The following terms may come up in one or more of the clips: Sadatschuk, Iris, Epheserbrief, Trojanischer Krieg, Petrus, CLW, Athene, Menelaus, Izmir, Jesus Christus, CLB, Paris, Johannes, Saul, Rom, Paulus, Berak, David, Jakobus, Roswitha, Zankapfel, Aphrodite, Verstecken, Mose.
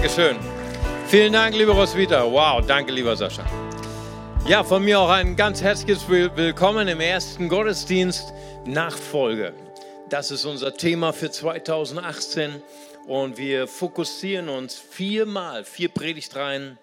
Dankeschön. Vielen Dank, liebe Roswitha. Wow, danke, lieber Sascha. Ja, von mir auch ein ganz herzliches Willkommen im ersten Gottesdienst Nachfolge. Das ist unser Thema für 2018 und wir fokussieren uns vier Predigtreihen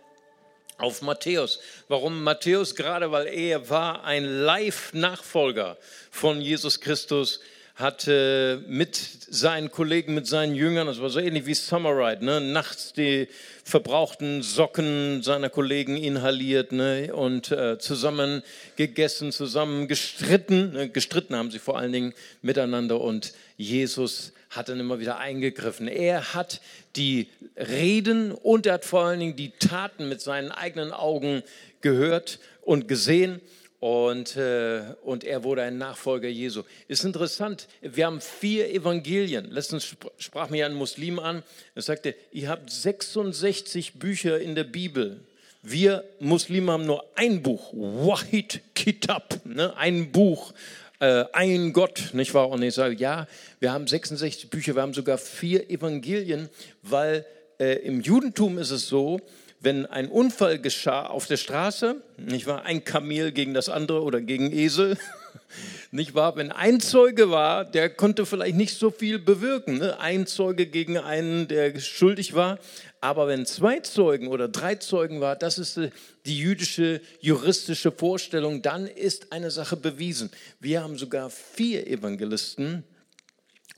auf Matthäus. Warum Matthäus? Gerade weil er war ein Live-Nachfolger von Jesus Christus, hatte mit seinen Kollegen, mit seinen Jüngern, das war so ähnlich wie Summerride, ne? Nachts die verbrauchten Socken seiner Kollegen inhaliert, ne? Und zusammen gegessen, zusammen gestritten. Gestritten haben sie vor allen Dingen miteinander und Jesus hat dann immer wieder eingegriffen. Er hat die Reden und er hat vor allen Dingen die Taten mit seinen eigenen Augen gehört und gesehen. Und er wurde ein Nachfolger Jesu. Ist interessant, wir haben 4 Evangelien. Letztens sprach mir ein Muslim an, er sagte, ihr habt 66 Bücher in der Bibel. Wir Muslime haben nur ein Buch, Wahid Kitab, ne? Ein Buch, ein Gott, nicht wahr? Und ich sage, ja, wir haben 66 Bücher, wir haben sogar 4 Evangelien, weil im Judentum ist es so, wenn ein Unfall geschah auf der Straße, nicht wahr, ein Kamel gegen das andere oder gegen Esel, nicht wahr, wenn ein Zeuge war, der konnte vielleicht nicht so viel bewirken, ne? Ein Zeuge gegen einen, der schuldig war, aber wenn 2 Zeugen oder 3 Zeugen war, das ist die jüdische juristische Vorstellung, dann ist eine Sache bewiesen. Wir haben sogar 4 Evangelisten.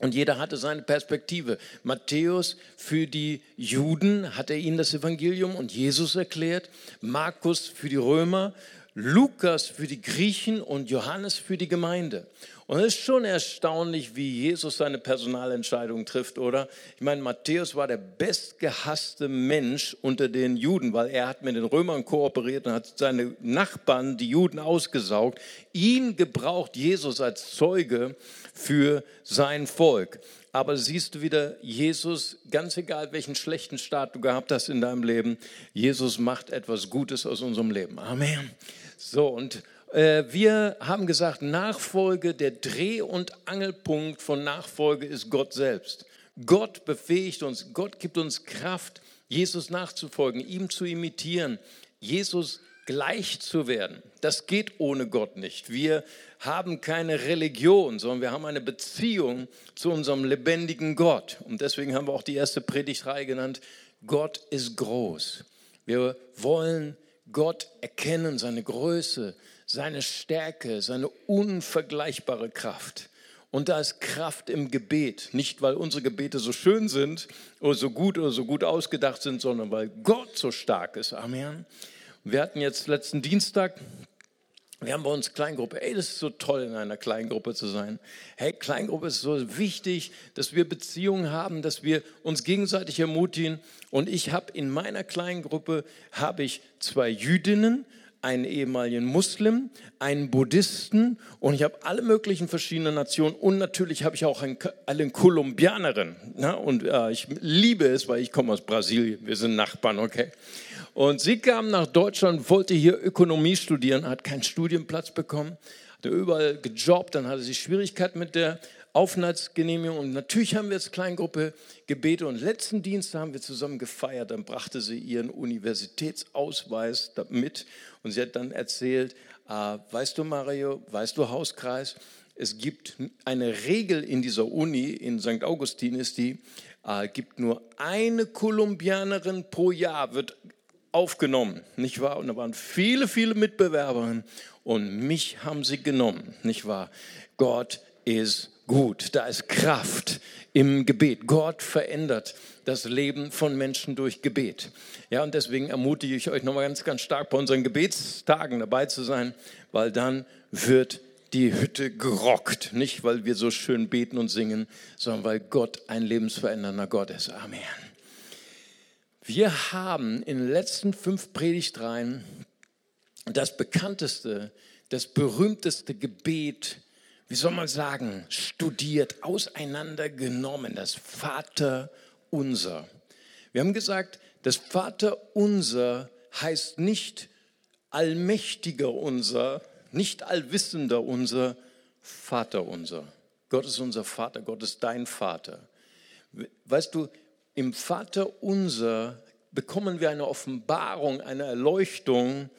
Und jeder hatte seine Perspektive. Matthäus, für die Juden hat er ihnen das Evangelium und Jesus erklärt. Markus für die Römer, Lukas für die Griechen und Johannes für die Gemeinde. Und es ist schon erstaunlich, wie Jesus seine Personalentscheidung trifft, oder? Ich meine, Matthäus war der bestgehasste Mensch unter den Juden, weil er hat mit den Römern kooperiert und hat seine Nachbarn, die Juden, ausgesaugt. Ihn gebraucht Jesus als Zeuge für sein Volk. Aber siehst du wieder, Jesus, ganz egal welchen schlechten Start du gehabt hast in deinem Leben, Jesus macht etwas Gutes aus unserem Leben. Amen. So, und wir haben gesagt, Nachfolge, der Dreh- und Angelpunkt von Nachfolge ist Gott selbst. Gott befähigt uns, Gott gibt uns Kraft, Jesus nachzufolgen, ihm zu imitieren, Jesus gleich zu werden. Das geht ohne Gott nicht. Wir haben keine Religion, sondern wir haben eine Beziehung zu unserem lebendigen Gott. Und deswegen haben wir auch die erste Predigtreihe genannt, Gott ist groß. Wir wollen Gott erkennen, seine Größe, seine Stärke, seine unvergleichbare Kraft. Und da ist Kraft im Gebet. Nicht, weil unsere Gebete so schön sind oder so gut ausgedacht sind, sondern weil Gott so stark ist. Amen. Wir hatten jetzt letzten Dienstag, wir haben bei uns Kleingruppe. Ey, das ist so toll, in einer Kleingruppe zu sein. Hey, Kleingruppe ist so wichtig, dass wir Beziehungen haben, dass wir uns gegenseitig ermutigen. Und ich habe in meiner Kleingruppe, 2 Jüdinnen, einen ehemaligen Muslim, einen Buddhisten und ich habe alle möglichen verschiedenen Nationen und natürlich habe ich auch eine Kolumbianerin. Ne? Und ich liebe es, weil ich komme aus Brasilien, wir sind Nachbarn, okay? Und sie kam nach Deutschland, wollte hier Ökonomie studieren, hat keinen Studienplatz bekommen, hatte überall gejobbt, dann hatte sie Schwierigkeiten mit der Aufenthaltsgenehmigung und natürlich haben wir jetzt Kleingruppe Gebete und letzten Dienstag haben wir zusammen gefeiert, dann brachte sie ihren Universitätsausweis mit und sie hat dann erzählt, weißt du Mario, weißt du Hauskreis, es gibt eine Regel in dieser Uni, in St. Augustin ist die, gibt nur eine Kolumbianerin pro Jahr, wird aufgenommen, nicht wahr? Und da waren viele, viele Mitbewerberinnen und mich haben sie genommen, nicht wahr? Gott ist gut, da ist Kraft im Gebet. Gott verändert das Leben von Menschen durch Gebet. Ja, und deswegen ermutige ich euch nochmal ganz, ganz stark, bei unseren Gebetstagen dabei zu sein, weil dann wird die Hütte gerockt. Nicht, weil wir so schön beten und singen, sondern weil Gott ein lebensverändernder Gott ist. Amen. Wir haben in den letzten 5 Predigtreihen das bekannteste, das berühmteste Gebet, wie soll man sagen, studiert, auseinandergenommen, das Vaterunser. Wir haben gesagt, das Vaterunser heißt nicht allmächtiger unser, nicht allwissender unser, Vaterunser. Gott ist unser Vater, Gott ist dein Vater. Weißt du, im Vaterunser bekommen wir eine Offenbarung, eine Erleuchtung,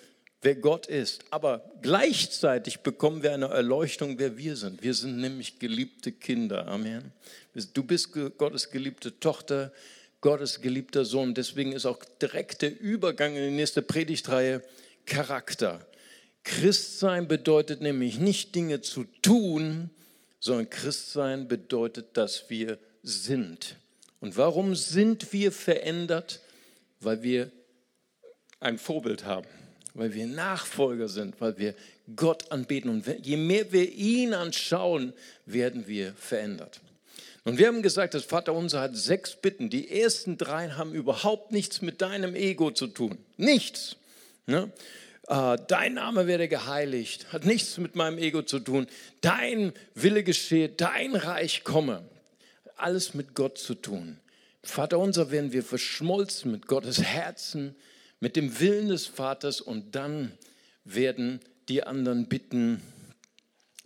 wer Gott ist. Aber gleichzeitig bekommen wir eine Erleuchtung, wer wir sind. Wir sind nämlich geliebte Kinder. Amen. Du bist Gottes geliebte Tochter, Gottes geliebter Sohn. Deswegen ist auch direkt der Übergang in die nächste Predigtreihe Charakter. Christsein bedeutet nämlich nicht Dinge zu tun, sondern Christsein bedeutet, dass wir sind. Und warum sind wir verändert? Weil wir ein Vorbild haben, weil wir Nachfolger sind, weil wir Gott anbeten. Und je mehr wir ihn anschauen, werden wir verändert. Und wir haben gesagt, das Vaterunser hat 6 Bitten. Die ersten 3 haben überhaupt nichts mit deinem Ego zu tun. Nichts. Ne? Dein Name werde geheiligt. Hat nichts mit meinem Ego zu tun. Dein Wille geschehe, dein Reich komme. Alles mit Gott zu tun. Vaterunser werden wir verschmolzen mit Gottes Herzen, mit dem Willen des Vaters, und dann werden die anderen Bitten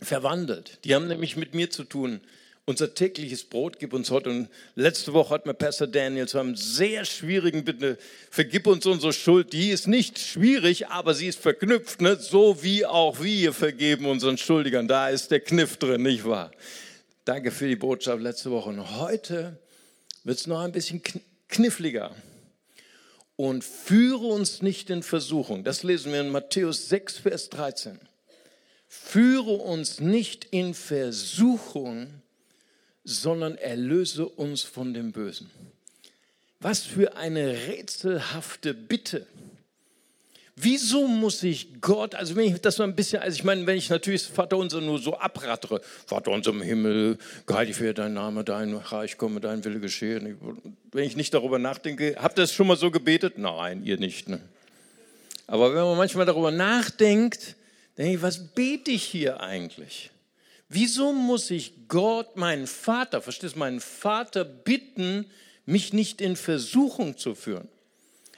verwandelt. Die haben nämlich mit mir zu tun. Unser tägliches Brot gib uns heute. Und letzte Woche hat mir Pastor Daniel zu einem sehr schwierigen Bitte, vergib uns unsere Schuld. Die ist nicht schwierig, aber sie ist verknüpft, ne? So wie auch wir vergeben unseren Schuldigern. Da ist der Kniff drin, nicht wahr? Danke für die Botschaft letzte Woche. Und heute wird es noch ein bisschen kniffliger. Und führe uns nicht in Versuchung. Das lesen wir in Matthäus 6, Vers 13. Führe uns nicht in Versuchung, sondern erlöse uns von dem Bösen. Was für eine rätselhafte Bitte. Wieso muss ich Gott, also wenn ich das mal ein bisschen, also ich meine, wenn ich natürlich das Vaterunser nur so abrattere, Vater unser im Himmel, geheiligt werde dein Name, dein Reich komme, dein Wille geschehe. Wenn ich nicht darüber nachdenke, habt ihr das schon mal so gebetet? Nein, ihr nicht. Ne? Aber wenn man manchmal darüber nachdenkt, denke ich, was bete ich hier eigentlich? Wieso muss ich Gott, meinen Vater, verstehst du, meinen Vater bitten, mich nicht in Versuchung zu führen?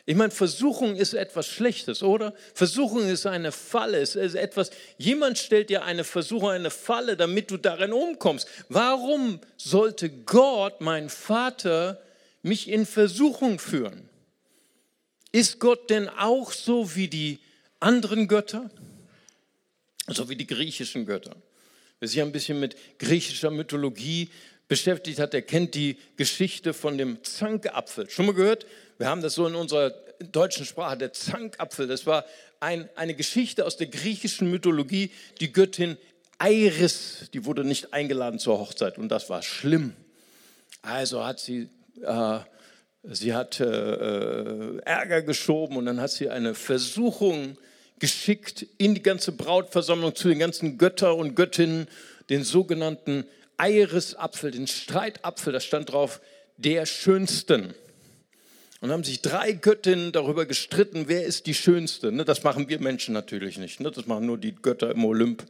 Ich meine, Versuchung ist etwas Schlechtes, oder? Versuchung ist eine Falle, es ist etwas, jemand stellt dir eine Versuchung, eine Falle, damit du darin umkommst. Warum sollte Gott, mein Vater, mich in Versuchung führen? Ist Gott denn auch so wie die anderen Götter? So wie die griechischen Götter? Wer sich ein bisschen mit griechischer Mythologie beschäftigt hat, der kennt die Geschichte von dem Zankapfel. Schon mal gehört? Wir haben das so in unserer deutschen Sprache, der Zankapfel. Das war eine Geschichte aus der griechischen Mythologie. Die Göttin Iris, die wurde nicht eingeladen zur Hochzeit, und das war schlimm. Also hat sie Ärger geschoben, und dann hat sie eine Versuchung geschickt in die ganze Brautversammlung zu den ganzen Götter und Göttinnen, den sogenannten Irisapfel, den Streitapfel, da stand drauf, der Schönsten. Und haben sich 3 Göttinnen darüber gestritten, wer ist die Schönste. Das machen wir Menschen natürlich nicht, das machen nur die Götter im Olymp.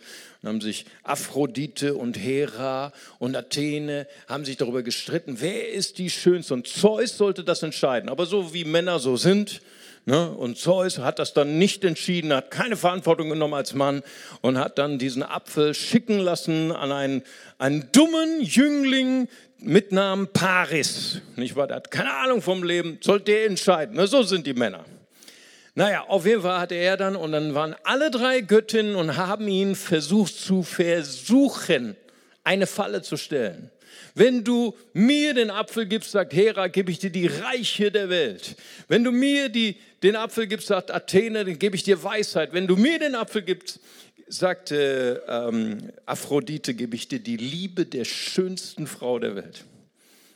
Und haben sich Aphrodite und Hera und Athene haben sich darüber gestritten, wer ist die Schönste. Und Zeus sollte das entscheiden, aber so wie Männer so sind, und Zeus hat das dann nicht entschieden, hat keine Verantwortung genommen als Mann und hat dann diesen Apfel schicken lassen an einen dummen Jüngling mit Namen Paris. Nicht wahr? Der hat keine Ahnung vom Leben, sollte er entscheiden. So sind die Männer. Naja, auf jeden Fall hatte er dann, und dann waren alle 3 Göttinnen und haben ihn versucht zu versuchen, eine Falle zu stellen. Wenn du mir den Apfel gibst, sagt Hera, gebe ich dir die Reiche der Welt. Wenn du mir den Apfel gibst, sagt Athene, dann gebe ich dir Weisheit. Wenn du mir den Apfel gibst, sagt Aphrodite, gebe ich dir die Liebe der schönsten Frau der Welt.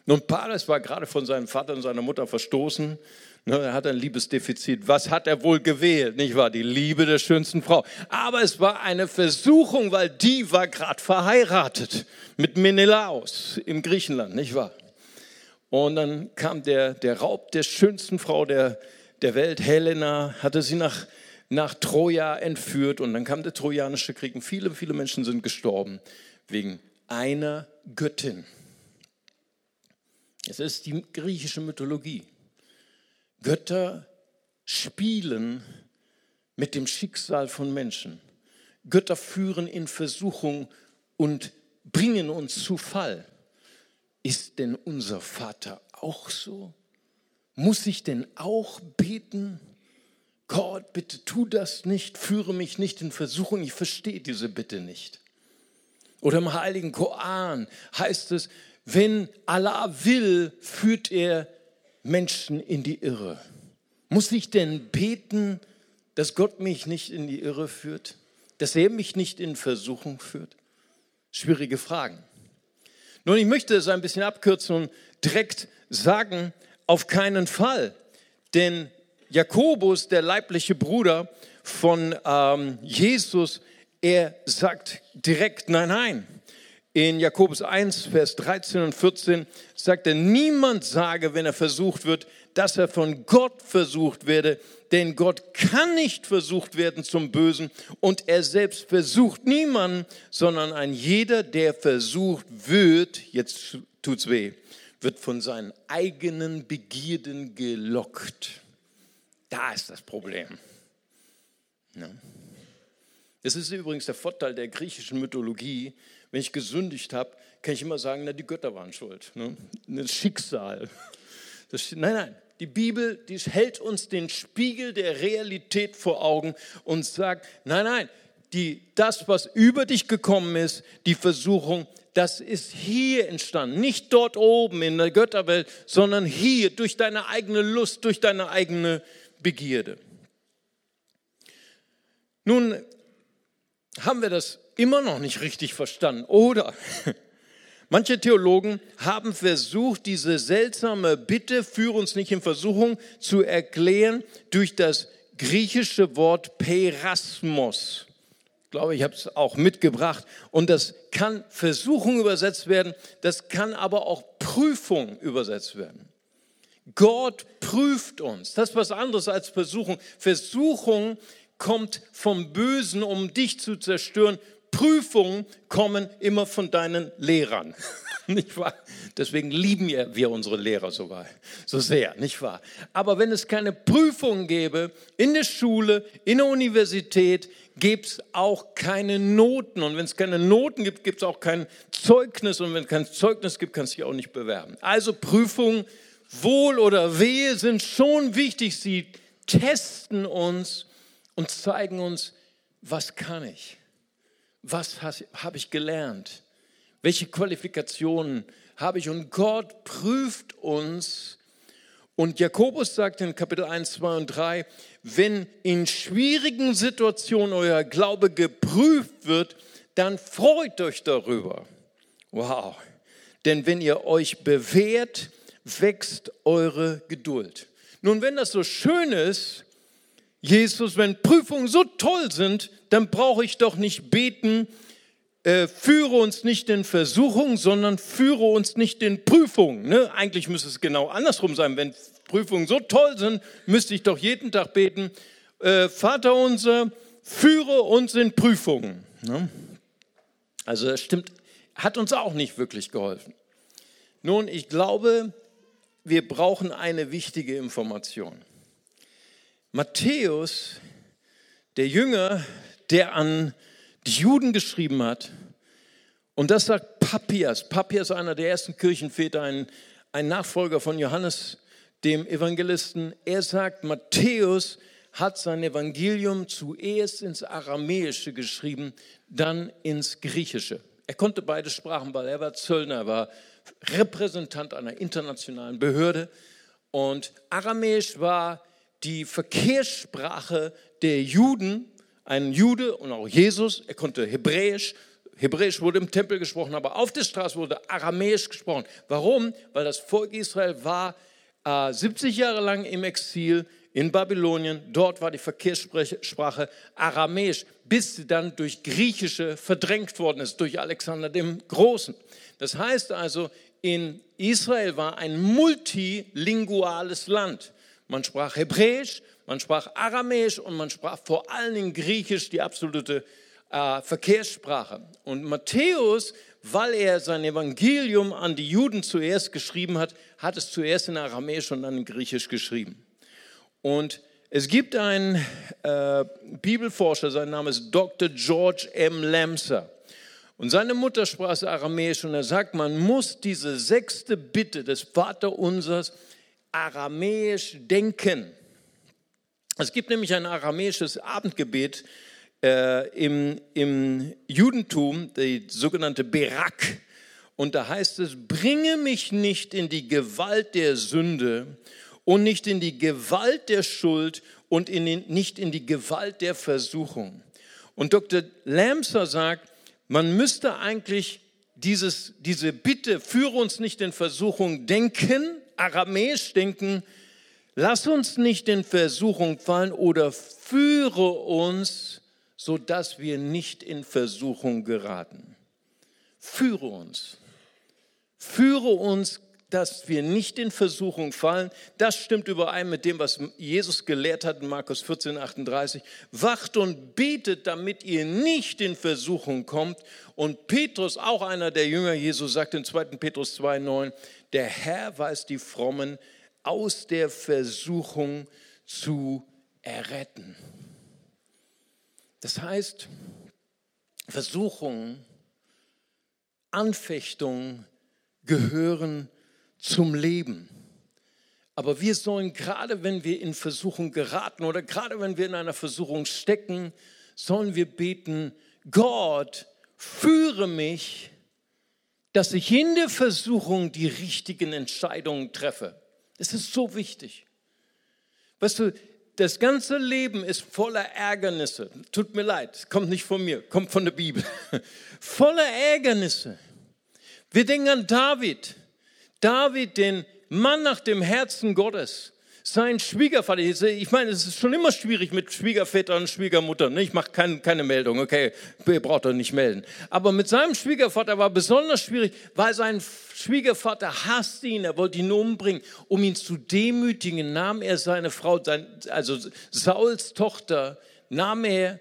Nun, Paris war gerade von seinem Vater und seiner Mutter verstoßen. Er hat ein Liebesdefizit. Was hat er wohl gewählt? Nicht wahr? Die Liebe der schönsten Frau. Aber es war eine Versuchung, weil die war gerade verheiratet mit Menelaus im Griechenland, nicht wahr? Und dann kam der Raub der schönsten Frau der Welt, Helena, hatte sie nach Troja entführt, und dann kam der Trojanische Krieg, und viele, viele Menschen sind gestorben wegen einer Göttin. Es ist die griechische Mythologie. Götter spielen mit dem Schicksal von Menschen. Götter führen in Versuchung und bringen uns zu Fall. Ist denn unser Vater auch so? Muss ich denn auch beten? Gott, bitte tu das nicht, führe mich nicht in Versuchung, ich verstehe diese Bitte nicht. Oder im Heiligen Koran heißt es, wenn Allah will, führt er Menschen in die Irre. Muss ich denn beten, dass Gott mich nicht in die Irre führt? Dass er mich nicht in Versuchung führt? Schwierige Fragen. Nun, ich möchte es ein bisschen abkürzen und direkt sagen, auf keinen Fall. Denn Jakobus, der leibliche Bruder von Jesus, er sagt direkt nein, nein. In Jakobus 1, Vers 13 und 14 sagt er, niemand sage, wenn er versucht wird, dass er von Gott versucht werde, denn Gott kann nicht versucht werden zum Bösen und er selbst versucht niemanden, sondern ein jeder, der versucht wird, jetzt tut's weh, wird von seinen eigenen Begierden gelockt. Da ist das Problem. Ja. Das ist übrigens der Vorteil der griechischen Mythologie. Wenn ich gesündigt habe, kann ich immer sagen, na, die Götter waren schuld. Ne? Das Schicksal. Nein. Die Bibel, die hält uns den Spiegel der Realität vor Augen und sagt, nein, das, was über dich gekommen ist, die Versuchung, das ist hier entstanden. Nicht dort oben in der Götterwelt, sondern hier durch deine eigene Lust, durch deine eigene Begierde. Nun, haben wir das immer noch nicht richtig verstanden, oder? Manche Theologen haben versucht, diese seltsame Bitte, führe uns nicht in Versuchung, zu erklären durch das griechische Wort Perasmos. Ich glaube, ich habe es auch mitgebracht. Und das kann Versuchung übersetzt werden, das kann aber auch Prüfung übersetzt werden. Gott prüft uns. Das ist was anderes als Versuchung. Versuchung kommt vom Bösen, um dich zu zerstören. Prüfungen kommen immer von deinen Lehrern, nicht wahr? Deswegen lieben wir unsere Lehrer so sehr, nicht wahr? Aber wenn es keine Prüfungen gäbe, in der Schule, in der Universität, gäbe es auch keine Noten. Und wenn es keine Noten gibt, gibt es auch kein Zeugnis. Und wenn es kein Zeugnis gibt, kannst du dich auch nicht bewerben. Also Prüfungen, Wohl oder Wehe, sind schon wichtig. Sie testen uns und zeigen uns, was kann ich? Was habe ich gelernt? Welche Qualifikationen habe ich? Und Gott prüft uns. Und Jakobus sagt in Kapitel 1, 2 und 3, wenn in schwierigen Situationen euer Glaube geprüft wird, dann freut euch darüber. Wow. Denn wenn ihr euch bewährt, wächst eure Geduld. Nun, wenn das so schön ist, Jesus, wenn Prüfungen so toll sind, dann brauche ich doch nicht beten, führe uns nicht in Versuchung, sondern führe uns nicht in Prüfung. Ne? Eigentlich müsste es genau andersrum sein. Wenn Prüfungen so toll sind, müsste ich doch jeden Tag beten, Vaterunser, führe uns in Prüfungen. Ne? Also das stimmt, hat uns auch nicht wirklich geholfen. Nun, ich glaube, wir brauchen eine wichtige Information. Matthäus, der Jünger, der an die Juden geschrieben hat, und das sagt Papias. Papias, einer der ersten Kirchenväter, ein Nachfolger von Johannes, dem Evangelisten. Er sagt, Matthäus hat sein Evangelium zuerst ins Aramäische geschrieben, dann ins Griechische. Er konnte beide Sprachen, weil er war Zöllner, er war Repräsentant einer internationalen Behörde. Und Aramäisch war die Verkehrssprache der Juden, ein Jude und auch Jesus, er konnte Hebräisch. Hebräisch wurde im Tempel gesprochen, aber auf der Straße wurde Aramäisch gesprochen. Warum? Weil das Volk Israel war 70 Jahre lang im Exil in Babylonien. Dort war die Verkehrssprache Aramäisch, bis sie dann durch Griechische verdrängt worden ist, durch Alexander den Großen. Das heißt also, in Israel war ein multilinguales Land. Man sprach Hebräisch, man sprach Aramäisch und man sprach vor allen Dingen Griechisch, die absolute Verkehrssprache. Und Matthäus, weil er sein Evangelium an die Juden zuerst geschrieben hat, hat es zuerst in Aramäisch und dann in Griechisch geschrieben. Und es gibt einen Bibelforscher, sein Name ist Dr. George M. Lamsa. Und seine Muttersprache ist Aramäisch und er sagt, man muss diese sechste Bitte des Vaterunsers aramäisch denken. Es gibt nämlich ein aramäisches Abendgebet im Judentum, die sogenannte Berak. Und da heißt es, bringe mich nicht in die Gewalt der Sünde und nicht in die Gewalt der Schuld und nicht in die Gewalt der Versuchung. Und Dr. Lamsa sagt, man müsste eigentlich diese Bitte, führe uns nicht in Versuchung, denken, aramäisch denken, lass uns nicht in Versuchung fallen oder führe uns, sodass wir nicht in Versuchung geraten. Führe uns. Führe uns, dass wir nicht in Versuchung fallen. Das stimmt überein mit dem, was Jesus gelehrt hat in Markus 14, 38. Wacht und betet, damit ihr nicht in Versuchung kommt. Und Petrus, auch einer der Jünger Jesu, sagt in 2. Petrus 2, 9, der Herr weiß die Frommen aus der Versuchung zu erretten. Das heißt, Versuchung, Anfechtungen gehören zum Leben. Aber wir sollen, gerade wenn wir in Versuchung geraten oder gerade wenn wir in einer Versuchung stecken, sollen wir beten, Gott, führe mich, dass ich in der Versuchung die richtigen Entscheidungen treffe. Das ist so wichtig. Weißt du, das ganze Leben ist voller Ärgernisse. Tut mir leid, kommt nicht von mir, kommt von der Bibel. Voller Ärgernisse. Wir denken an David. David, den Mann nach dem Herzen Gottes, sein Schwiegervater. Ich meine, es ist schon immer schwierig mit Schwiegervätern und Schwiegermuttern. Ich mache keine Meldung, okay, ihr braucht doch nicht melden. Aber mit seinem Schwiegervater war besonders schwierig, weil sein Schwiegervater hasste ihn, er wollte ihn umbringen. Um ihn zu demütigen, nahm er seine Frau, also Sauls Tochter, nahm er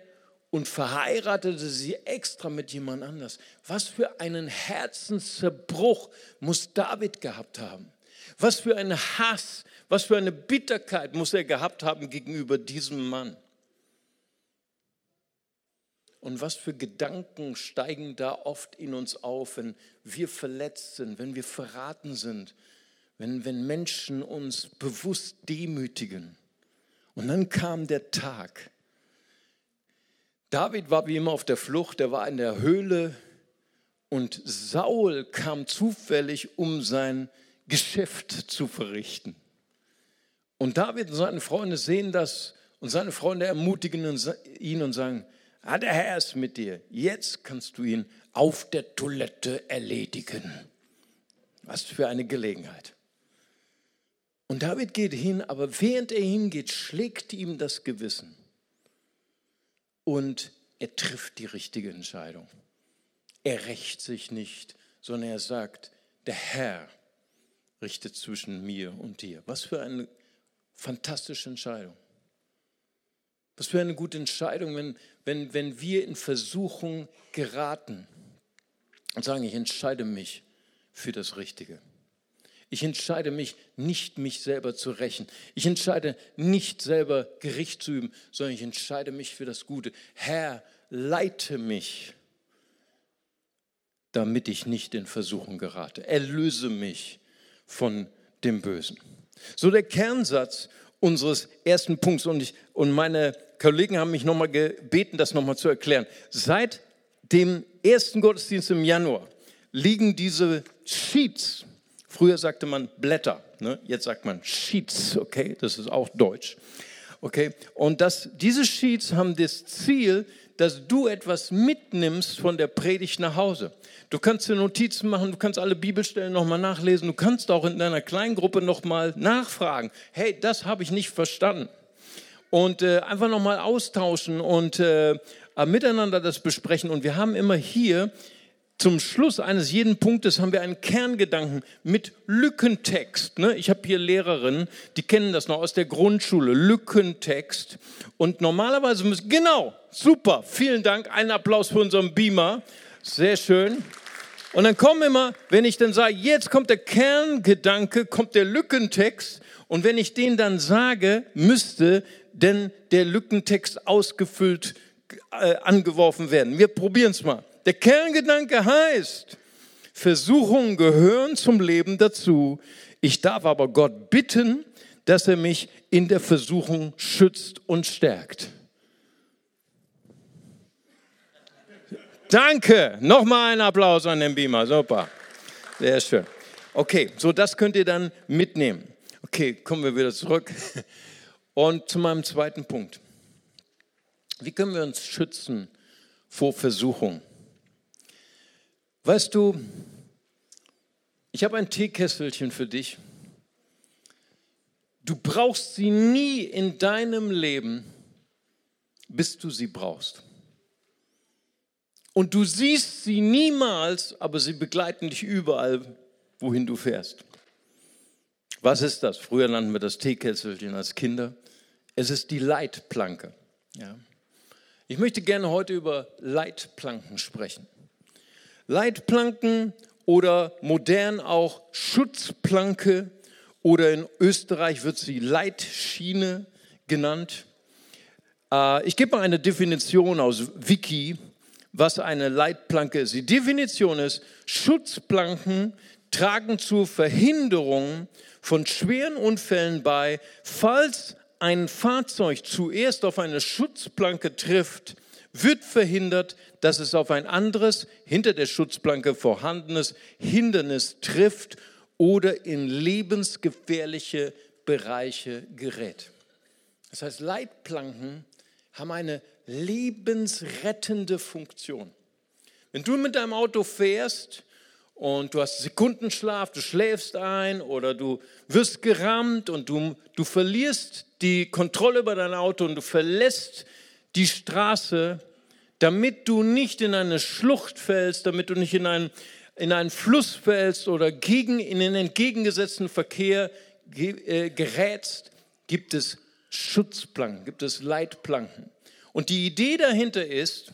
und verheiratete sie extra mit jemand anders. Was für einen Herzenszerbruch muss David gehabt haben? Was für einen Hass, was für eine Bitterkeit muss er gehabt haben gegenüber diesem Mann? Und was für Gedanken steigen da oft in uns auf, wenn wir verletzt sind, wenn wir verraten sind, wenn Menschen uns bewusst demütigen. Und dann kam der Tag. David war wie immer auf der Flucht, er war in der Höhle und Saul kam zufällig, um sein Geschäft zu verrichten. Und David und seine Freunde sehen das und seine Freunde ermutigen ihn und sagen, ah, der Herr ist mit dir, jetzt kannst du ihn auf der Toilette erledigen. Was für eine Gelegenheit. Und David geht hin, aber während er hingeht, schlägt ihm das Gewissen. Und er trifft die richtige Entscheidung. Er rächt sich nicht, sondern er sagt, der Herr richtet zwischen mir und dir. Was für eine fantastische Entscheidung. Was für eine gute Entscheidung, wenn wir in Versuchung geraten und sagen, ich entscheide mich für das Richtige. Ich entscheide mich nicht, mich selber zu rächen. Ich entscheide nicht, selber Gericht zu üben, sondern ich entscheide mich für das Gute. Herr, leite mich, damit ich nicht in Versuchung gerate. Erlöse mich von dem Bösen. So der Kernsatz unseres ersten Punkts. Und meine Kollegen haben mich nochmal gebeten, das nochmal zu erklären. Seit dem ersten Gottesdienst im Januar liegen diese Sheets. Früher sagte man Blätter, ne? Jetzt sagt man Sheets, okay, das ist auch Deutsch. Okay? Und diese Sheets haben das Ziel, dass du etwas mitnimmst von der Predigt nach Hause. Du kannst dir Notizen machen, du kannst alle Bibelstellen nochmal nachlesen, du kannst auch in deiner Kleingruppe nochmal nachfragen. Hey, das habe ich nicht verstanden. Und einfach nochmal austauschen und miteinander das besprechen. Und wir haben immer hier, zum Schluss eines jeden Punktes haben wir einen Kerngedanken mit Lückentext. Ich habe hier Lehrerinnen, die kennen das noch aus der Grundschule, Lückentext. Und normalerweise genau, super, vielen Dank, einen Applaus für unseren Beamer, sehr schön. Und dann kommen immer, wenn ich dann sage, jetzt kommt der Kerngedanke, kommt der Lückentext. Und wenn ich den dann sage, müsste denn der Lückentext ausgefüllt angeworfen werden. Wir probieren es mal. Der Kerngedanke heißt, Versuchungen gehören zum Leben dazu. Ich darf aber Gott bitten, dass er mich in der Versuchung schützt und stärkt. Danke, nochmal einen Applaus an den Beamer, super, sehr schön. Okay, so das könnt ihr dann mitnehmen. Okay, kommen wir wieder zurück und zu meinem zweiten Punkt. Wie können wir uns schützen vor Versuchung? Weißt du, ich habe ein Teekesselchen für dich. Du brauchst sie nie in deinem Leben, bis du sie brauchst. Und du siehst sie niemals, aber sie begleiten dich überall, wohin du fährst. Was ist das? Früher nannten wir das Teekesselchen als Kinder. Es ist die Leitplanke. Ja. Ich möchte gerne heute über Leitplanken sprechen. Leitplanken oder modern auch Schutzplanke oder in Österreich wird sie Leitschiene genannt. Ich gebe mal eine Definition aus Wiki, was eine Leitplanke ist. Die Definition ist, Schutzplanken tragen zur Verhinderung von schweren Unfällen bei, falls ein Fahrzeug zuerst auf eine Schutzplanke trifft, wird verhindert, dass es auf ein anderes, hinter der Schutzplanke vorhandenes Hindernis trifft oder in lebensgefährliche Bereiche gerät. Das heißt, Leitplanken haben eine lebensrettende Funktion. Wenn du mit deinem Auto fährst und du hast Sekundenschlaf, du schläfst ein oder du wirst gerammt und du verlierst die Kontrolle über dein Auto und du verlässt die Straße, damit du nicht in eine Schlucht fällst, damit du nicht in einen Fluss fällst oder in den entgegengesetzten Verkehr gerätst, gibt es Schutzplanken, gibt es Leitplanken. Und die Idee dahinter ist,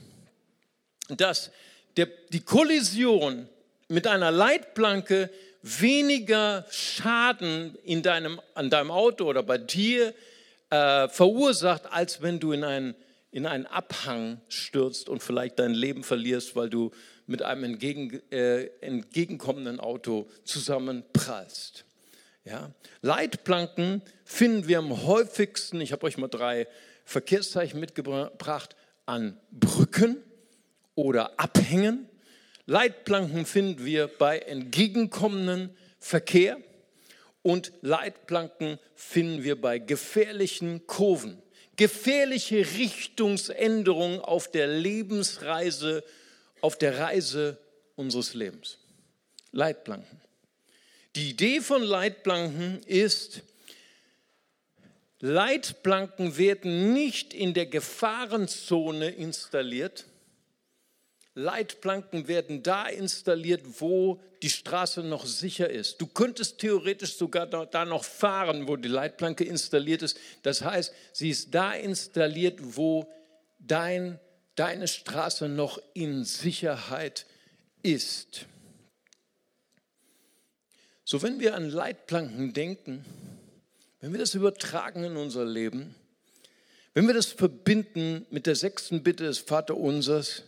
dass die Kollision mit einer Leitplanke weniger Schaden an deinem Auto oder bei dir verursacht, als wenn du in einen Abhang stürzt und vielleicht dein Leben verlierst, weil du mit einem entgegenkommenden Auto zusammenprallst. Ja? Leitplanken finden wir am häufigsten, ich habe euch mal 3 Verkehrszeichen mitgebracht, an Brücken oder Abhängen. Leitplanken finden wir bei entgegenkommendem Verkehr und Leitplanken finden wir bei gefährlichen Kurven. Gefährliche Richtungsänderung auf der Lebensreise, auf der Reise unseres Lebens. Leitplanken. Die Idee von Leitplanken ist, Leitplanken werden nicht in der Gefahrenzone installiert. Leitplanken werden da installiert, wo die Straße noch sicher ist. Du könntest theoretisch sogar da noch fahren, wo die Leitplanke installiert ist. Das heißt, sie ist da installiert, wo deine Straße noch in Sicherheit ist. So, wenn wir an Leitplanken denken, wenn wir das übertragen in unser Leben, wenn wir das verbinden mit der 6. Bitte des Vaterunsers,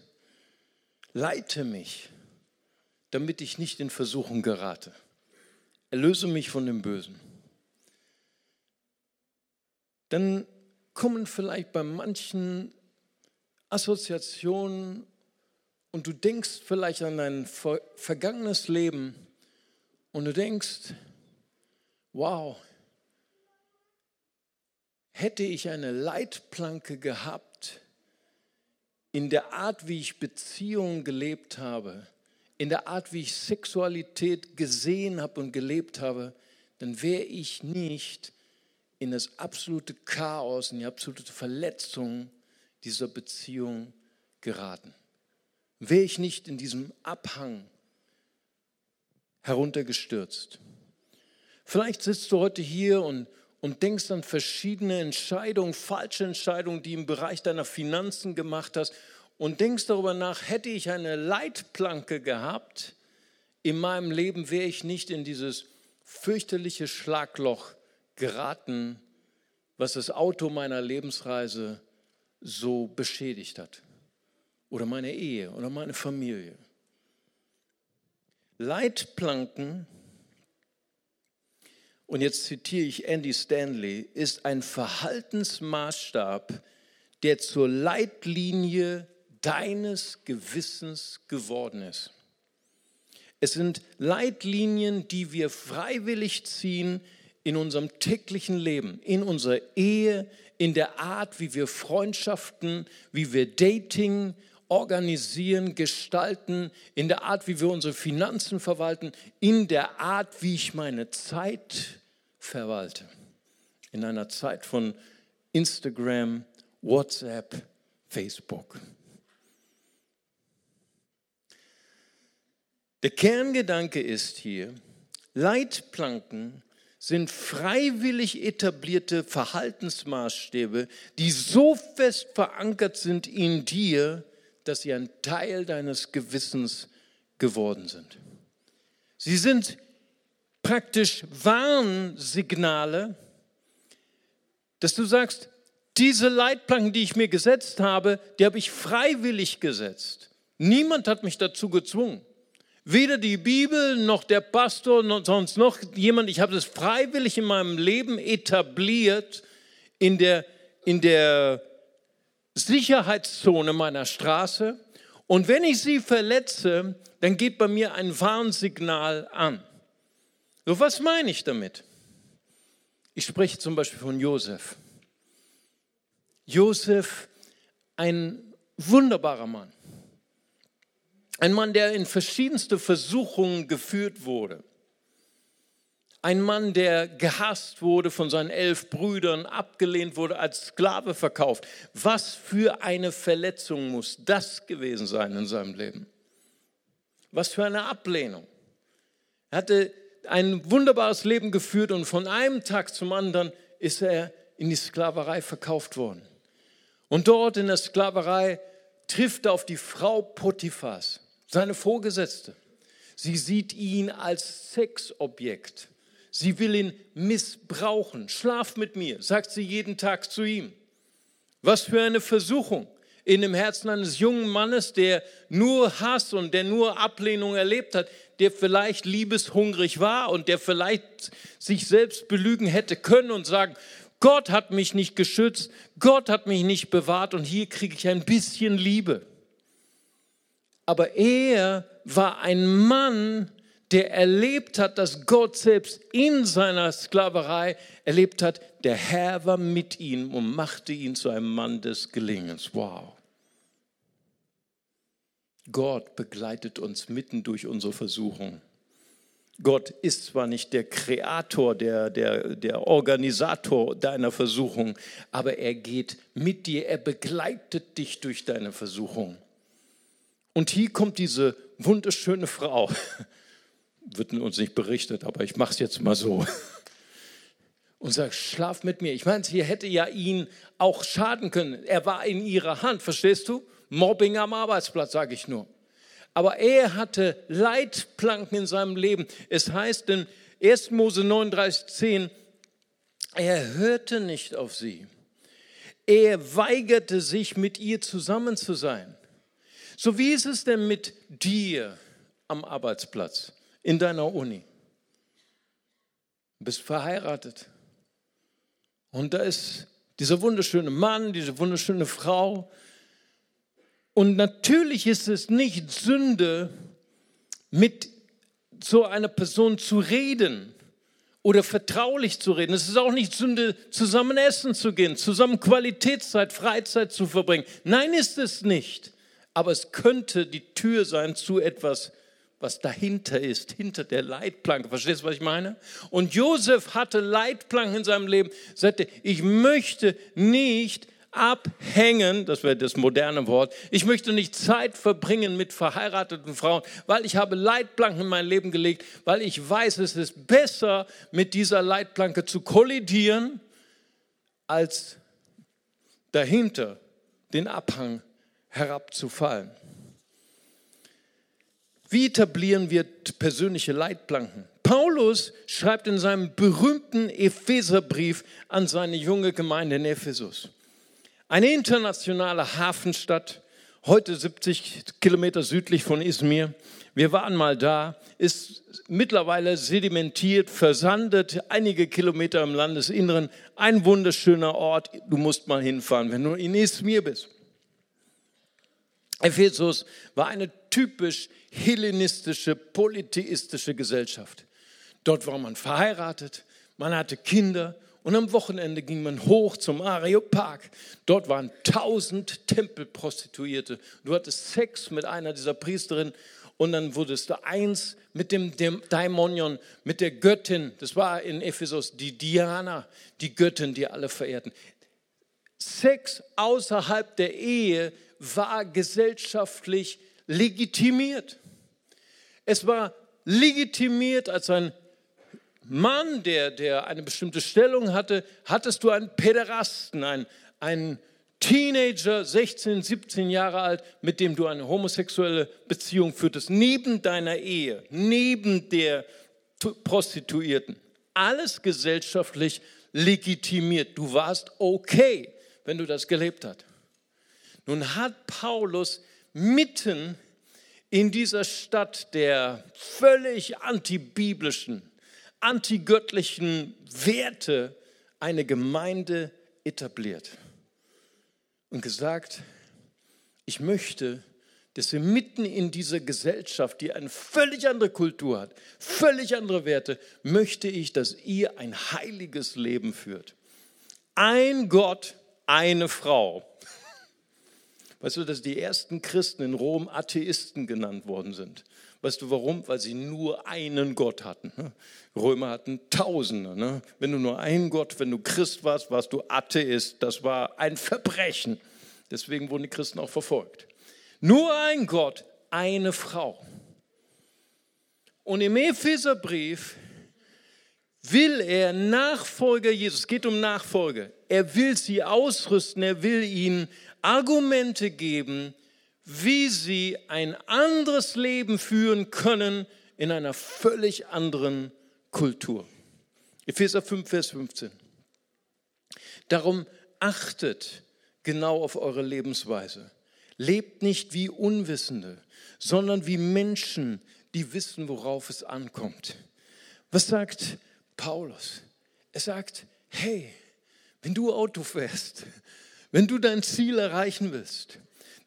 leite mich, damit ich nicht in Versuchung gerate. Erlöse mich von dem Bösen. Dann kommen vielleicht bei manchen Assoziationen und du denkst vielleicht an dein vergangenes Leben und du denkst, wow, hätte ich eine Leitplanke gehabt, in der Art, wie ich Beziehungen gelebt habe, in der Art, wie ich Sexualität gesehen habe und gelebt habe, dann wäre ich nicht in das absolute Chaos, in die absolute Verletzung dieser Beziehung geraten. Wäre ich nicht in diesem Abhang heruntergestürzt. Vielleicht sitzt du heute hier und denkst an verschiedene Entscheidungen, falsche Entscheidungen, die im Bereich deiner Finanzen gemacht hast und denkst darüber nach, hätte ich eine Leitplanke gehabt, in meinem Leben wäre ich nicht in dieses fürchterliche Schlagloch geraten, was das Auto meiner Lebensreise so beschädigt hat. Oder meine Ehe oder meine Familie. und jetzt zitiere ich Andy Stanley, ist ein Verhaltensmaßstab, der zur Leitlinie deines Gewissens geworden ist. Es sind Leitlinien, die wir freiwillig ziehen in unserem täglichen Leben, in unserer Ehe, in der Art, wie wir Freundschaften, wie wir Dating organisieren, gestalten, in der Art, wie wir unsere Finanzen verwalten, in der Art, wie ich meine Zeit verwalte. In einer Zeit von Instagram, WhatsApp, Facebook. Der Kerngedanke ist hier, Leitplanken sind freiwillig etablierte Verhaltensmaßstäbe, die so fest verankert sind in dir, dass sie ein Teil deines Gewissens geworden sind. Sie sind praktisch Warnsignale, dass du sagst, diese Leitplanken, die ich mir gesetzt habe, die habe ich freiwillig gesetzt. Niemand hat mich dazu gezwungen. Weder die Bibel, noch der Pastor, noch sonst noch jemand. Ich habe das freiwillig in meinem Leben etabliert, in der Sicherheitszone meiner Straße. Und wenn ich sie verletze, dann geht bei mir ein Warnsignal an. So, was meine ich damit? Ich spreche zum Beispiel von Josef. Josef, ein wunderbarer Mann. Ein Mann, der in verschiedenste Versuchungen geführt wurde. Ein Mann, der gehasst wurde von seinen 11 Brüdern, abgelehnt wurde, als Sklave verkauft. Was für eine Verletzung muss das gewesen sein in seinem Leben? Was für eine Ablehnung. Er hatte ein wunderbares Leben geführt und von einem Tag zum anderen ist er in die Sklaverei verkauft worden. Und dort in der Sklaverei trifft er auf die Frau Potiphars, seine Vorgesetzte. Sie sieht ihn als Sexobjekt. Sie will ihn missbrauchen. Schlaf mit mir, sagt sie jeden Tag zu ihm. Was für eine Versuchung in dem Herzen eines jungen Mannes, der nur Hass und der nur Ablehnung erlebt hat, der vielleicht liebeshungrig war und der vielleicht sich selbst belügen hätte können und sagen, Gott hat mich nicht geschützt, Gott hat mich nicht bewahrt und hier kriege ich ein bisschen Liebe. Aber er war ein Mann, der erlebt hat, dass Gott selbst in seiner Sklaverei erlebt hat, der Herr war mit ihm und machte ihn zu einem Mann des Gelingens. Wow. Gott begleitet uns mitten durch unsere Versuchung. Gott ist zwar nicht der Kreator, der Organisator deiner Versuchung, aber er geht mit dir, er begleitet dich durch deine Versuchung. Und hier kommt diese wunderschöne Frau, wird uns nicht berichtet, aber ich mache es jetzt mal so, und sagt, schlaf mit mir. Ich meine, sie hätte ja ihn auch schaden können. Er war in ihrer Hand, verstehst du? Mobbing am Arbeitsplatz, sage ich nur. Aber er hatte Leitplanken in seinem Leben. Es heißt in 1. Mose 39,10, er hörte nicht auf sie. Er weigerte sich, mit ihr zusammen zu sein. So wie ist es denn mit dir am Arbeitsplatz, in deiner Uni? Du bist verheiratet. Und da ist dieser wunderschöne Mann, diese wunderschöne Frau. Und natürlich ist es nicht Sünde, mit so einer Person zu reden oder vertraulich zu reden. Es ist auch nicht Sünde, zusammen essen zu gehen, zusammen Qualitätszeit, Freizeit zu verbringen. Nein, ist es nicht. Aber es könnte die Tür sein zu etwas, was dahinter ist, hinter der Leitplanke. Verstehst du, was ich meine? Und Josef hatte Leitplanken in seinem Leben. Er sagte, ich möchte nicht abhängen, das wäre das moderne Wort, ich möchte nicht Zeit verbringen mit verheirateten Frauen, weil ich habe Leitplanken in mein Leben gelegt, weil ich weiß, es ist besser, mit dieser Leitplanke zu kollidieren, als dahinter den Abhang herabzufallen. Wie etablieren wir persönliche Leitplanken? Paulus schreibt in seinem berühmten Epheserbrief an seine junge Gemeinde in Ephesus. Eine internationale Hafenstadt, heute 70 Kilometer südlich von Izmir. Wir waren mal da, ist mittlerweile sedimentiert, versandet, einige Kilometer im Landesinneren. Ein wunderschöner Ort, du musst mal hinfahren, wenn du in Izmir bist. Ephesus war eine typisch hellenistische, polytheistische Gesellschaft. Dort war man verheiratet, man hatte Kinder und am Wochenende ging man hoch zum Areopag. Dort waren 1000 Tempelprostituierte. Du hattest Sex mit einer dieser Priesterinnen. Und dann wurdest du eins mit dem Daimonion, mit der Göttin. Das war in Ephesus die Diana, die Göttin, die alle verehrten. Sex außerhalb der Ehe war gesellschaftlich legitimiert. Es war legitimiert als ein Mann, der eine bestimmte Stellung hatte. Hattest du einen Päderasten, einen Teenager, 16, 17 Jahre alt, mit dem du eine homosexuelle Beziehung führtest, neben deiner Ehe, neben der Prostituierten. Alles gesellschaftlich legitimiert. Du warst okay, wenn du das gelebt hast. Nun hat Paulus mitten in dieser Stadt der völlig antibiblischen, antigöttlichen Werte eine Gemeinde etabliert. Und gesagt, ich möchte, dass wir mitten in dieser Gesellschaft, die eine völlig andere Kultur hat, völlig andere Werte, möchte ich, dass ihr ein heiliges Leben führt. Ein Gott, eine Frau. Weißt du, dass die ersten Christen in Rom Atheisten genannt worden sind? Weißt du warum? Weil sie nur einen Gott hatten. Römer hatten Tausende. Ne? Wenn du nur einen Gott, wenn du Christ warst, warst du Atheist. Das war ein Verbrechen. Deswegen wurden die Christen auch verfolgt. Nur ein Gott, eine Frau. Und im Epheserbrief will er Nachfolger Jesus, es geht um Nachfolge, er will sie ausrüsten, er will ihnen Argumente geben, wie sie ein anderes Leben führen können in einer völlig anderen Kultur. Epheser 5, Vers 15. Darum achtet genau auf eure Lebensweise. Lebt nicht wie Unwissende, sondern wie Menschen, die wissen, worauf es ankommt. Was sagt Paulus? Er sagt, hey, wenn du Auto fährst, wenn du dein Ziel erreichen willst,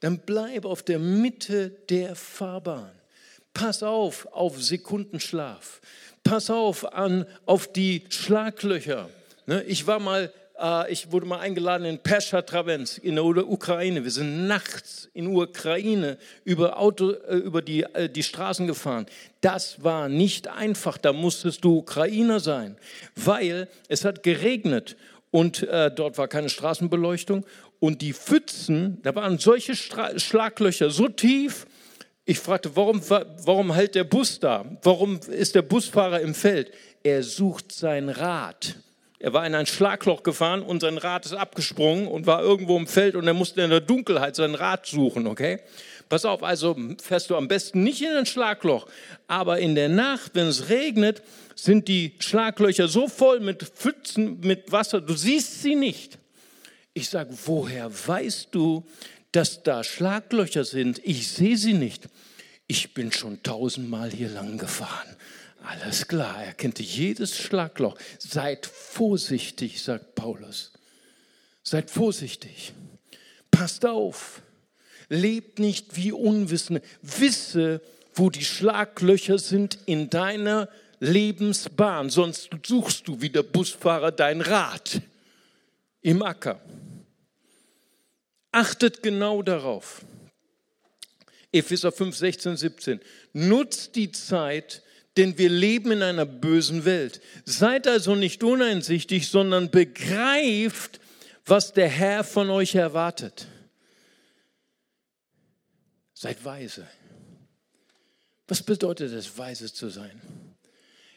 dann bleib auf der Mitte der Fahrbahn. Pass auf Sekundenschlaf. Pass auf die Schlaglöcher. Ich wurde mal eingeladen in Pescha-Travenz in der Ukraine. Wir sind nachts in Ukraine über die Straßen gefahren. Das war nicht einfach. Da musstest du Ukrainer sein, weil es hat geregnet und dort war keine Straßenbeleuchtung. Und die Pfützen, da waren solche Schlaglöcher so tief. Ich fragte, warum hält der Bus da? Warum ist der Busfahrer im Feld? Er sucht sein Rad. Er war in ein Schlagloch gefahren und sein Rad ist abgesprungen und war irgendwo im Feld und er musste in der Dunkelheit sein Rad suchen, okay? Pass auf, also fährst du am besten nicht in ein Schlagloch, aber in der Nacht, wenn es regnet, sind die Schlaglöcher so voll mit Pfützen, mit Wasser, du siehst sie nicht. Ich sage, woher weißt du, dass da Schlaglöcher sind? Ich sehe sie nicht. Ich bin schon 1000-mal hier lang gefahren. Alles klar, er kennt jedes Schlagloch. Seid vorsichtig, sagt Paulus. Seid vorsichtig. Passt auf. Lebt nicht wie Unwissende. Wisse, wo die Schlaglöcher sind in deiner Lebensbahn. Sonst suchst du wie der Busfahrer dein Rad im Acker. Achtet genau darauf. Epheser 5, 16, 17. Nutzt die Zeit, denn wir leben in einer bösen Welt. Seid also nicht uneinsichtig, sondern begreift, was der Herr von euch erwartet. Seid weise. Was bedeutet es, weise zu sein?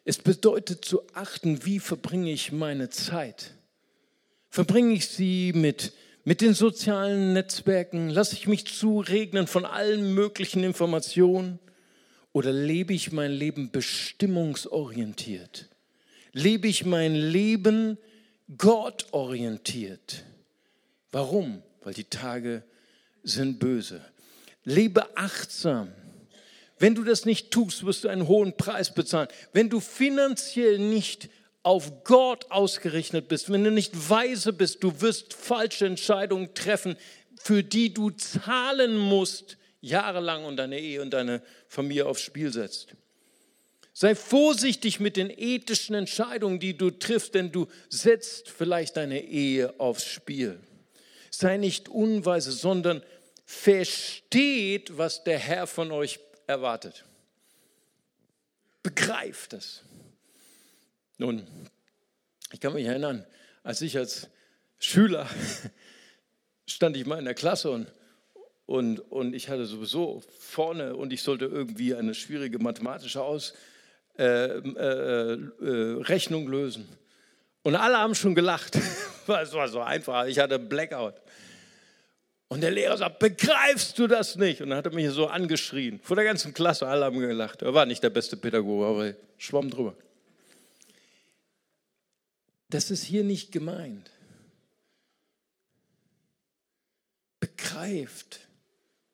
Es bedeutet zu achten, wie verbringe ich meine Zeit? Verbringe ich sie mit den sozialen Netzwerken? Lasse ich mich zuregnen von allen möglichen Informationen? Oder lebe ich mein Leben bestimmungsorientiert? Lebe ich mein Leben gottorientiert? Warum? Weil die Tage sind böse. lebe achtsam. Wenn du das nicht tust, wirst du einen hohen Preis bezahlen. Wenn du finanziell nicht auf Gott ausgerichtet bist, wenn du nicht weise bist, du wirst falsche Entscheidungen treffen, für die du zahlen musst, jahrelang, und deine Ehe und deine Familie aufs Spiel setzt. Sei vorsichtig mit den ethischen Entscheidungen, die du triffst, denn du setzt vielleicht deine Ehe aufs Spiel. Sei nicht unweise, sondern versteht, was der Herr von euch erwartet. Begreift es. Nun, ich kann mich erinnern, als ich als Schüler stand ich mal in der Klasse und ich hatte sowieso vorne und ich sollte irgendwie eine schwierige mathematische Rechnung lösen. Und alle haben schon gelacht. Es war so einfach. Ich hatte Blackout. Und der Lehrer sagt, begreifst du das nicht? Und dann hat er mich so angeschrien. Vor der ganzen Klasse, alle haben gelacht. Er war nicht der beste Pädagoge, aber er schwamm drüber. Das ist hier nicht gemeint. Begreift,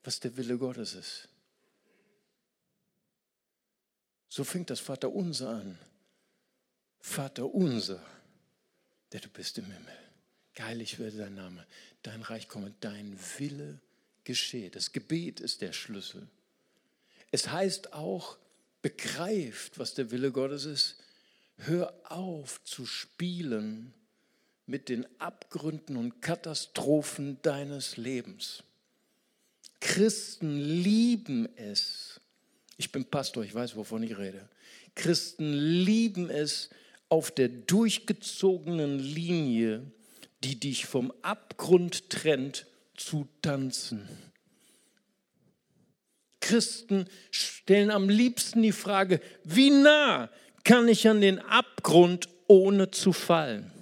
was der Wille Gottes ist. So fängt das Vaterunser an. Vaterunser, der du bist im Himmel. Geheiligt werde dein Name, dein Reich komme, dein Wille geschehe. Das Gebet ist der Schlüssel. Es heißt auch, begreift, was der Wille Gottes ist. Hör auf zu spielen mit den Abgründen und Katastrophen deines Lebens. Christen lieben es. Ich bin Pastor, ich weiß, wovon ich rede. Christen lieben es, auf der durchgezogenen Linie, die dich vom Abgrund trennt, zu tanzen. Christen stellen am liebsten die Frage, wie nah kann ich an den Abgrund, ohne zu fallen?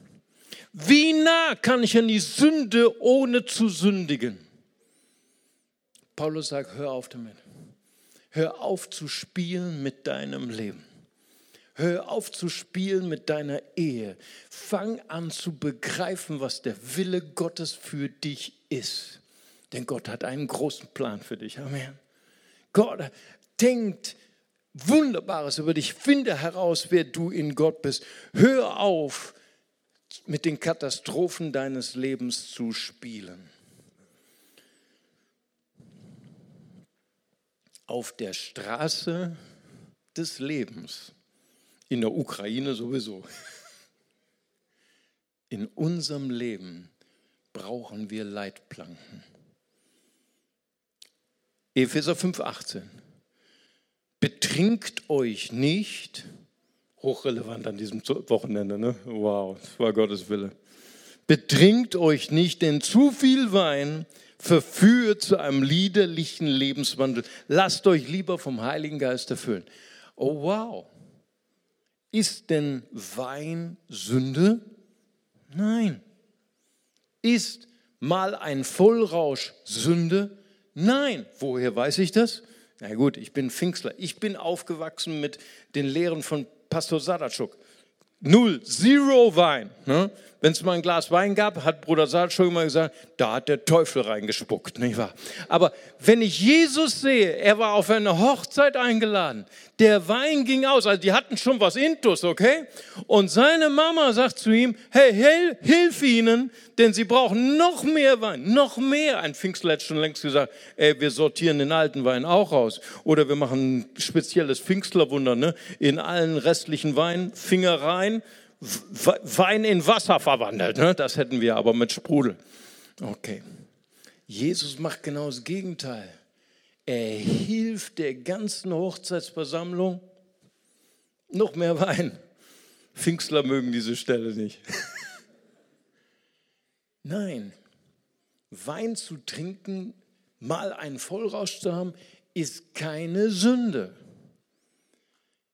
Wie nah kann ich an die Sünde, ohne zu sündigen? Paulus sagt, hör auf damit. Hör auf zu spielen mit deinem Leben. Hör auf zu spielen mit deiner Ehe. Fang an zu begreifen, was der Wille Gottes für dich ist. Denn Gott hat einen großen Plan für dich. Amen. Gott denkt Wunderbares über dich. Finde heraus, wer du in Gott bist. Hör auf, mit den Katastrophen deines Lebens zu spielen. Auf der Straße des Lebens, in der Ukraine sowieso, in unserem Leben brauchen wir Leitplanken. Epheser 5,18. Betrinkt euch nicht, hochrelevant an diesem Wochenende, ne? Wow, das war Gottes Wille. Betrinkt euch nicht, denn zu viel Wein verführt zu einem liederlichen Lebenswandel. Lasst euch lieber vom Heiligen Geist erfüllen. Oh wow, ist denn Wein Sünde? Nein. Ist mal ein Vollrausch Sünde? Nein. Woher weiß ich das? Na gut, ich bin Pfingstler. Ich bin aufgewachsen mit den Lehren von Pastor Sadatschuk. Zero Wein. Ne? Wenn es mal ein Glas Wein gab, hat Bruder Sadatschuk immer gesagt, da hat der Teufel reingespuckt, nicht wahr? Aber wenn ich Jesus sehe, er war auf eine Hochzeit eingeladen. Der Wein ging aus, also die hatten schon was intus, okay? Und seine Mama sagt zu ihm, hey, hilf ihnen, denn sie brauchen noch mehr Wein, noch mehr. Ein Pfingstler hat schon längst gesagt, ey, wir sortieren den alten Wein auch aus. Oder wir machen ein spezielles Pfingstlerwunder, ne? In allen restlichen Weinen, Finger rein, Wein in Wasser verwandelt. Ne? Das hätten wir aber mit Sprudel. Okay. Jesus macht genau das Gegenteil. Er hilft der ganzen Hochzeitsversammlung. Noch mehr Wein. Pfingstler mögen diese Stelle nicht. Nein, Wein zu trinken, mal einen Vollrausch zu haben, ist keine Sünde.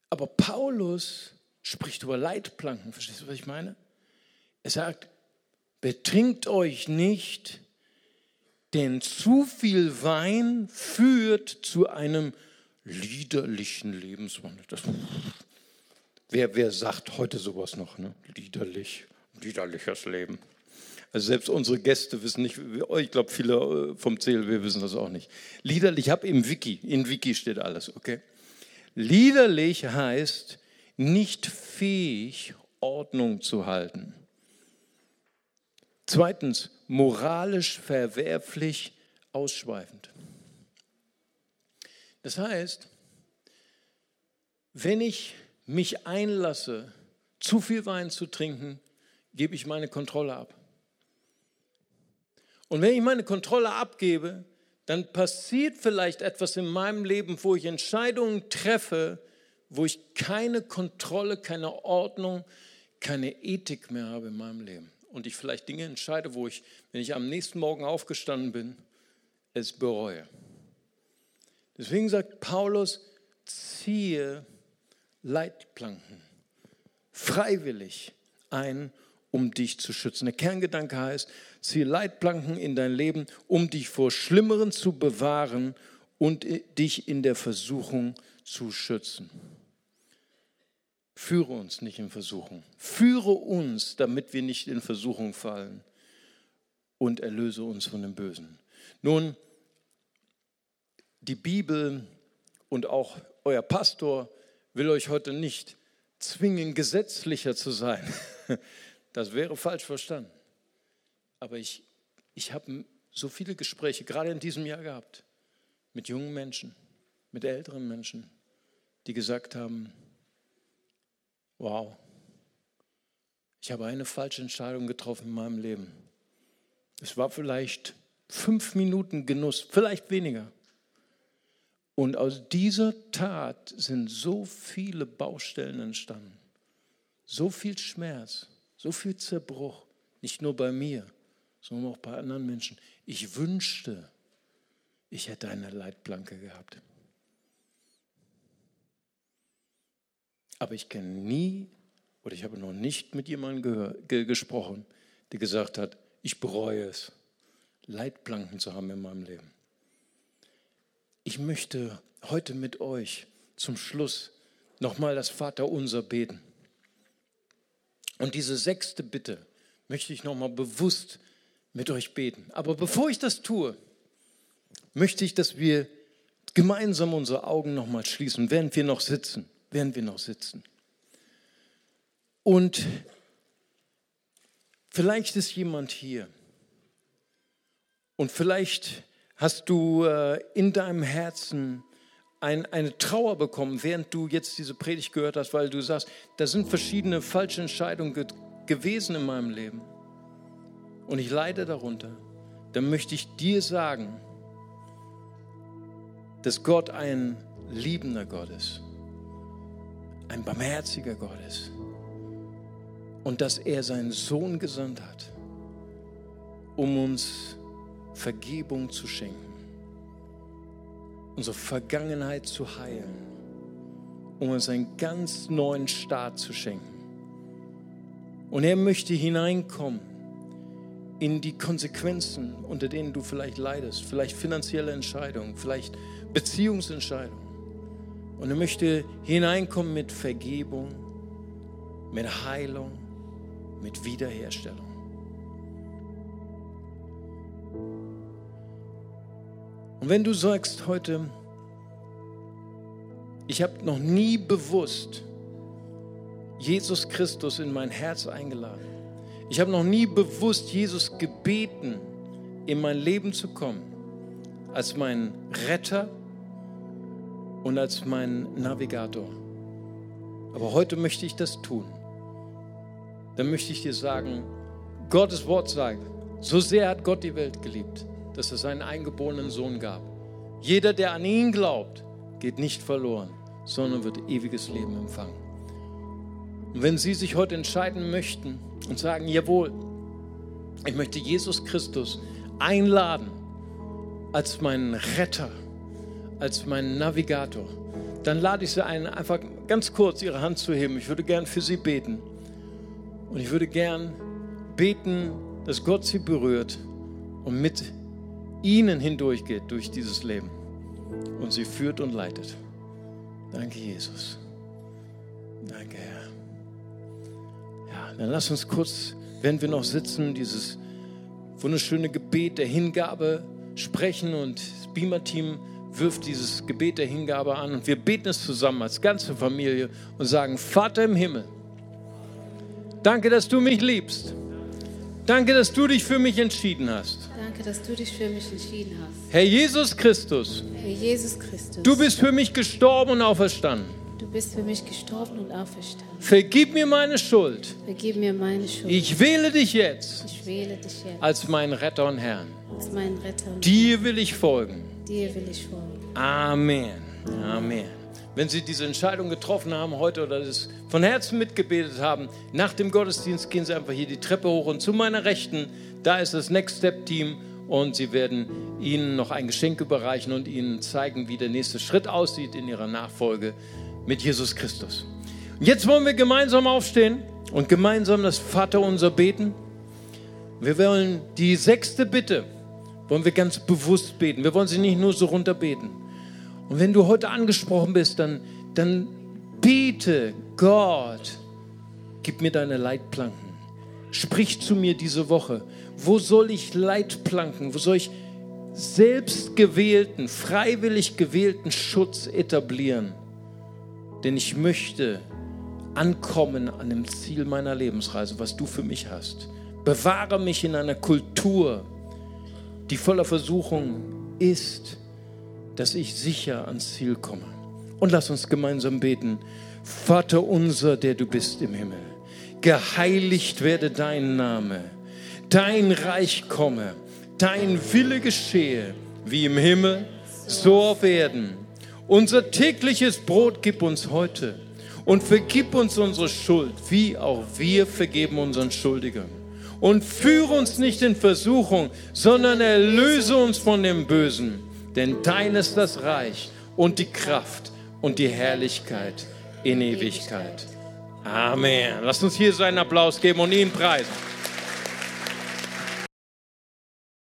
Aber Paulus spricht über Leitplanken. Verstehst du, was ich meine? Er sagt, betrinkt euch nicht, denn zu viel Wein führt zu einem liederlichen Lebenswandel. Wer sagt heute sowas noch? Ne? Liederliches Leben. Also selbst unsere Gäste wissen nicht, ich glaube viele vom CLW wissen das auch nicht. Liederlich, ich habe im Wiki steht alles, okay? Liederlich heißt nicht fähig, Ordnung zu halten. Zweitens, moralisch verwerflich, ausschweifend. Das heißt, wenn ich mich einlasse, zu viel Wein zu trinken, gebe ich meine Kontrolle ab. Und wenn ich meine Kontrolle abgebe, dann passiert vielleicht etwas in meinem Leben, wo ich Entscheidungen treffe, wo ich keine Kontrolle, keine Ordnung, keine Ethik mehr habe in meinem Leben. Und ich vielleicht Dinge entscheide, wo ich, wenn ich am nächsten Morgen aufgestanden bin, es bereue. Deswegen sagt Paulus, ziehe Leitplanken freiwillig ein, um dich zu schützen. Der Kerngedanke heißt, ziehe Leitplanken in dein Leben, um dich vor Schlimmeren zu bewahren und dich in der Versuchung zu schützen. Führe uns nicht in Versuchung. Führe uns, damit wir nicht in Versuchung fallen, und erlöse uns von dem Bösen. Nun, die Bibel und auch euer Pastor will euch heute nicht zwingen, gesetzlicher zu sein. Das wäre falsch verstanden. Aber ich habe so viele Gespräche, gerade in diesem Jahr gehabt, mit jungen Menschen, mit älteren Menschen, die gesagt haben, wow, ich habe eine falsche Entscheidung getroffen in meinem Leben. Es war vielleicht 5 Minuten Genuss, vielleicht weniger. Und aus dieser Tat sind so viele Baustellen entstanden, so viel Schmerz, so viel Zerbruch, nicht nur bei mir, sondern auch bei anderen Menschen. Ich wünschte, ich hätte eine Leitplanke gehabt. Aber ich kenne nie, oder ich habe noch nicht mit jemandem gesprochen, der gesagt hat, ich bereue es, Leitplanken zu haben in meinem Leben. Ich möchte heute mit euch zum Schluss nochmal das Vaterunser beten. Und diese 6. Bitte möchte ich nochmal bewusst mit euch beten. Aber bevor ich das tue, möchte ich, dass wir gemeinsam unsere Augen nochmal schließen, während wir noch sitzen. Und vielleicht ist jemand hier und vielleicht hast du in deinem Herzen eine Trauer bekommen, während du jetzt diese Predigt gehört hast, weil du sagst, da sind verschiedene falsche Entscheidungen gewesen in meinem Leben und ich leide darunter. Dann möchte ich dir sagen, dass Gott ein liebender Gott ist, ein barmherziger Gott ist und dass er seinen Sohn gesandt hat, um uns Vergebung zu schenken, unsere Vergangenheit zu heilen, um uns einen ganz neuen Start zu schenken. Und er möchte hineinkommen in die Konsequenzen, unter denen du vielleicht leidest, vielleicht finanzielle Entscheidungen, vielleicht Beziehungsentscheidungen. Und er möchte hineinkommen mit Vergebung, mit Heilung, mit Wiederherstellung. Und wenn du sagst heute, ich habe noch nie bewusst Jesus Christus in mein Herz eingeladen. Ich habe noch nie bewusst Jesus gebeten, in mein Leben zu kommen, als mein Retter und als mein Navigator. Aber heute möchte ich das tun. Dann möchte ich dir sagen, Gottes Wort sagt, so sehr hat Gott die Welt geliebt, dass er seinen eingeborenen Sohn gab. Jeder, der an ihn glaubt, geht nicht verloren, sondern wird ewiges Leben empfangen. Und wenn Sie sich heute entscheiden möchten und sagen, jawohl, ich möchte Jesus Christus einladen als meinen Retter, als meinen Navigator, dann lade ich Sie ein, einfach ganz kurz Ihre Hand zu heben. Ich würde gern für Sie beten. Und ich würde gern beten, dass Gott Sie berührt und mit Ihnen hindurchgeht durch dieses Leben und sie führt und leitet. Danke, Jesus. Danke, Herr. Ja, dann lass uns kurz, während wir noch sitzen, dieses wunderschöne Gebet der Hingabe sprechen und das Beamer-Team wirft dieses Gebet der Hingabe an und wir beten es zusammen als ganze Familie und sagen: Vater im Himmel, danke, dass du mich liebst. Danke, dass du dich für mich entschieden hast. Danke, dass du dich für mich entschieden hast. Herr Jesus Christus. Herr Jesus Christus. Du bist für mich gestorben und auferstanden. Du bist für mich gestorben und auferstanden. Vergib mir meine Schuld. Vergib mir meine Schuld. Ich wähle dich jetzt. Ich wähle dich jetzt als meinen Retter und Herrn. Als meinen Retter und Herrn. Dir will ich folgen. Dir will ich folgen. Amen. Amen. Wenn Sie diese Entscheidung getroffen haben heute oder das von Herzen mitgebetet haben, nach dem Gottesdienst gehen Sie einfach hier die Treppe hoch und zu meiner Rechten, da ist das Next Step Team und sie werden Ihnen noch ein Geschenk überreichen und Ihnen zeigen, wie der nächste Schritt aussieht in Ihrer Nachfolge mit Jesus Christus. Und jetzt wollen wir gemeinsam aufstehen und gemeinsam das Vaterunser beten. Wir wollen die 6. Bitte, wollen wir ganz bewusst beten. Wir wollen sie nicht nur so runterbeten. Und wenn du heute angesprochen bist, dann bete: Gott, gib mir deine Leitplanken. Sprich zu mir diese Woche. Wo soll ich Leitplanken, wo soll ich selbstgewählten, freiwillig gewählten Schutz etablieren? Denn ich möchte ankommen an dem Ziel meiner Lebensreise, was du für mich hast. Bewahre mich in einer Kultur, die voller Versuchung ist, dass ich sicher ans Ziel komme. Und lass uns gemeinsam beten. Vater unser, der du bist im Himmel, geheiligt werde dein Name, dein Reich komme, dein Wille geschehe, wie im Himmel, so auf Erden. Unser tägliches Brot gib uns heute und vergib uns unsere Schuld, wie auch wir vergeben unseren Schuldigern. Und führe uns nicht in Versuchung, sondern erlöse uns von dem Bösen. Denn dein ist das Reich und die Kraft und die Herrlichkeit in Ewigkeit. Amen. Lasst uns hier so einen Applaus geben und ihm preisen.